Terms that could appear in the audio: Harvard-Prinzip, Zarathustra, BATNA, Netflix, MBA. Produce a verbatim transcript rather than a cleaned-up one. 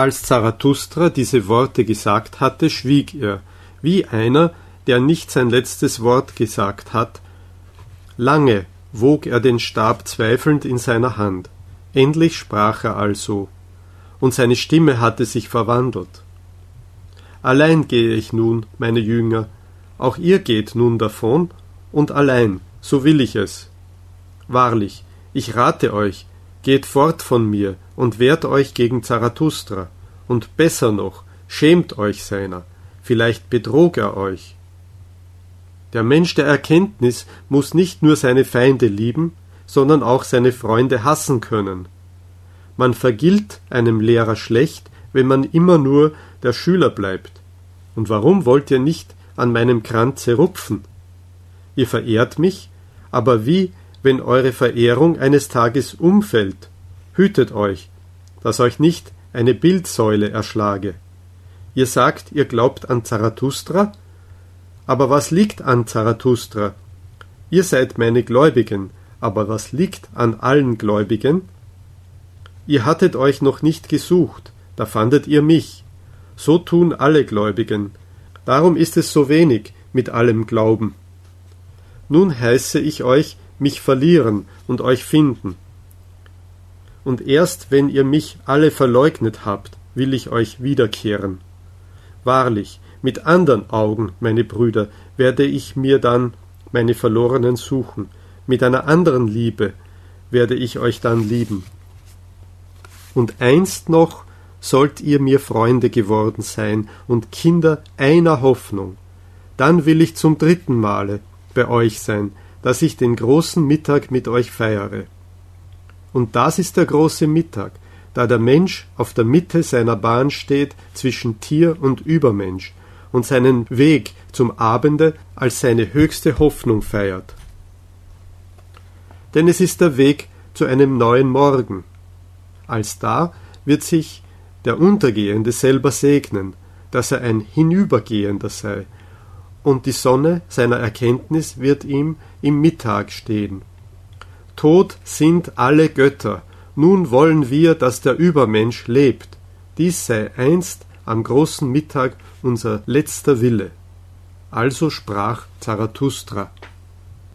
Als Zarathustra diese Worte gesagt hatte, schwieg er, wie einer, der nicht sein letztes Wort gesagt hat. Lange wog er den Stab zweifelnd in seiner Hand. Endlich sprach er also, und seine Stimme hatte sich verwandelt. Allein gehe ich nun, meine Jünger, auch ihr geht nun davon, und allein, so will ich es. Wahrlich, ich rate euch, geht fort von mir und wehrt euch gegen Zarathustra, und besser noch, schämt euch seiner, vielleicht betrog er euch. Der Mensch der Erkenntnis muss nicht nur seine Feinde lieben, sondern auch seine Freunde hassen können. Man vergilt einem Lehrer schlecht, wenn man immer nur der Schüler bleibt. Und warum wollt ihr nicht an meinem Kranze rupfen? Ihr verehrt mich, aber wie, wenn eure Verehrung eines Tages umfällt? Hütet euch, dass euch nicht eine Bildsäule erschlage. Ihr sagt, ihr glaubt an Zarathustra? Aber was liegt an Zarathustra? Ihr seid meine Gläubigen, aber was liegt an allen Gläubigen? Ihr hattet euch noch nicht gesucht, da fandet ihr mich. So tun alle Gläubigen. Darum ist es so wenig mit allem Glauben. Nun heiße ich euch, mich verlieren und euch finden. Und erst wenn ihr mich alle verleugnet habt, will ich euch wiederkehren. Wahrlich, mit anderen Augen, meine Brüder, werde ich mir dann meine Verlorenen suchen. Mit einer anderen Liebe werde ich euch dann lieben. Und einst noch sollt ihr mir Freunde geworden sein und Kinder einer Hoffnung. Dann will ich zum dritten Male bei euch sein, dass ich den großen Mittag mit euch feiere. Und das ist der große Mittag, da der Mensch auf der Mitte seiner Bahn steht zwischen Tier und Übermensch und seinen Weg zum Abende als seine höchste Hoffnung feiert. Denn es ist der Weg zu einem neuen Morgen. Als da wird sich der Untergehende selber segnen, dass er ein Hinübergehender sei, und die Sonne seiner Erkenntnis wird ihm im Mittag stehen. Tot sind alle Götter, nun wollen wir, dass der Übermensch lebt. Dies sei einst am großen Mittag unser letzter Wille. Also sprach Zarathustra.